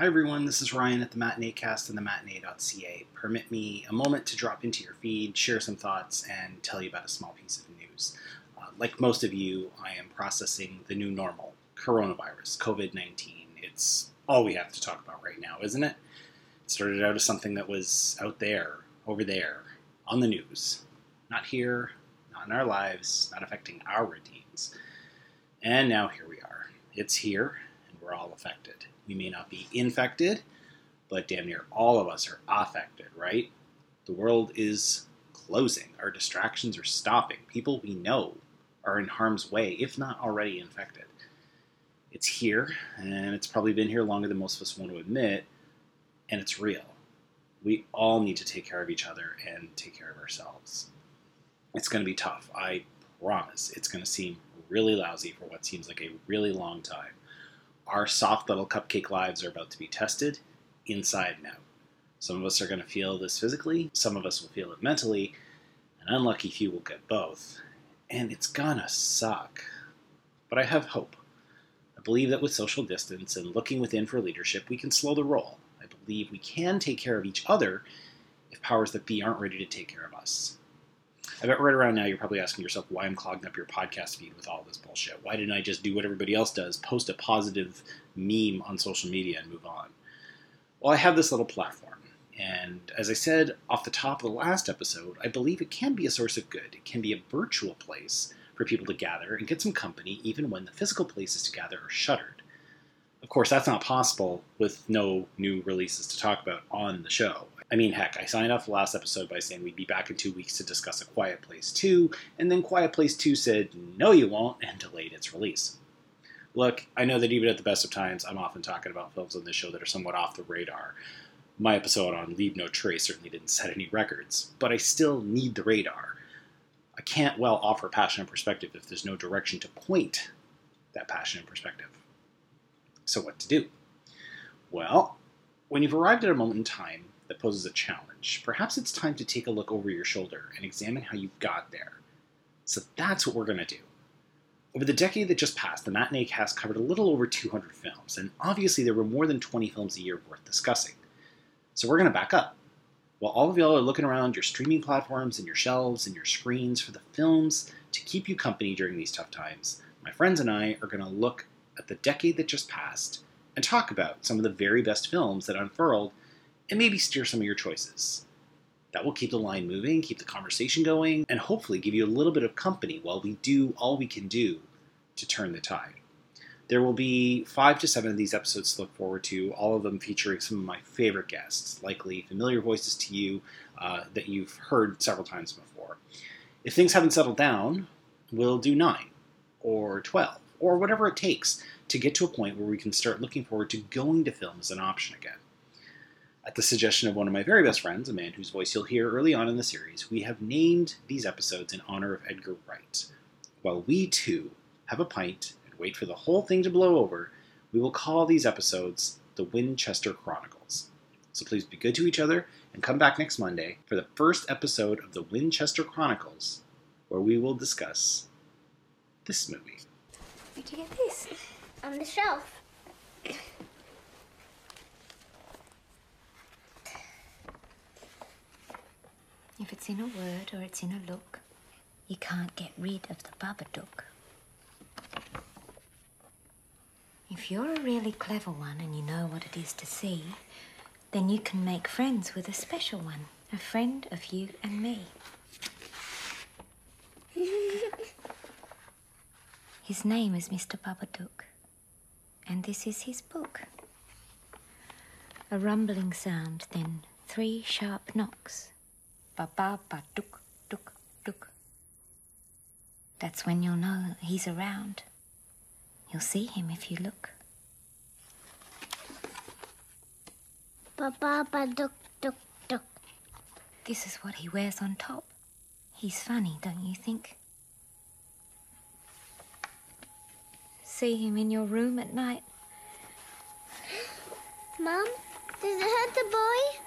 Hi everyone, this is Ryan at The Matinee Cast and TheMatinee.ca. Permit me a moment to drop into your feed, share some thoughts, and tell you about a small piece of news. Like most of you, I am processing the new normal, coronavirus, COVID-19. It's all we have to talk about right now, isn't it? It started out as something that was out there, over there, on the news. Not here, not in our lives, not affecting our routines. And now here we are. It's here, and we're all affected. We may not be infected, but damn near all of us are affected, right? The world is closing. Our distractions are stopping. People we know are in harm's way, if not already infected. It's here, and it's probably been here longer than most of us want to admit, and it's real. We all need to take care of each other and take care of ourselves. It's going to be tough. I promise. It's going to seem really lousy for what seems like a really long time. Our soft little cupcake lives are about to be tested inside and out. Some of us are going to feel this physically, some of us will feel it mentally, an unlucky few will get both. And it's gonna suck. But I have hope. I believe that with social distance and looking within for leadership, we can slow the roll. I believe we can take care of each other if powers that be aren't ready to take care of us. I bet right around now you're probably asking yourself why I'm clogging up your podcast feed with all this bullshit. Why didn't I just do what everybody else does, post a positive meme on social media and move on? Well, I have this little platform. And as I said off the top of the last episode, I believe it can be a source of good. It can be a virtual place for people to gather and get some company even when the physical places to gather are shuttered. Of course, that's not possible with no new releases to talk about on the show. I mean, heck, I signed off the last episode by saying we'd be back in 2 weeks to discuss A Quiet Place 2, and then Quiet Place 2 said, no you won't, and delayed its release. Look, I know that even at the best of times, I'm often talking about films on this show that are somewhat off the radar. My episode on Leave No Trace certainly didn't set any records, but I still need the radar. I can't well offer passion and perspective if there's no direction to point that passion and perspective. So what to do? Well, when you've arrived at a moment in time that poses a challenge, perhaps it's time to take a look over your shoulder and examine how you got there. So that's what we're going to do. Over the decade that just passed, The Matinee Cast covered a little over 200 films, and obviously there were more than 20 films a year worth discussing. So we're going to back up. While all of y'all are looking around your streaming platforms and your shelves and your screens for the films to keep you company during these tough times, my friends and I are going to look at the decade that just passed and talk about some of the very best films that unfurled and maybe steer some of your choices. That will keep the line moving, keep the conversation going, and hopefully give you a little bit of company while we do all we can do to turn the tide. There will be 5 to 7 of these episodes to look forward to, all of them featuring some of my favorite guests, likely familiar voices to you that you've heard several times before. If things haven't settled down, we'll do 9 or 12 or whatever it takes to get to a point where we can start looking forward to going to film as an option again. At the suggestion of one of my very best friends, a man whose voice you'll hear early on in the series, we have named these episodes in honor of Edgar Wright. While we, too, have a pint and wait for the whole thing to blow over, we will call these episodes The Winchester Chronicles. So please be good to each other and come back next Monday for the first episode of The Winchester Chronicles, where we will discuss this movie. Where'd you get this? On the shelf. If it's in a word or it's in a look, you can't get rid of the Babadook. If you're a really clever one and you know what it is to see, then you can make friends with a special one, a friend of you and me. His name is Mr. Babadook, and this is his book. A rumbling sound, then 3 sharp knocks. Ba-ba-ba-dook, dook, dook. That's when you'll know he's around. You'll see him if you look. Ba-ba-ba-dook, dook, dook. This is what he wears on top. He's funny, don't you think? See him in your room at night. Mum, does it hurt the boy?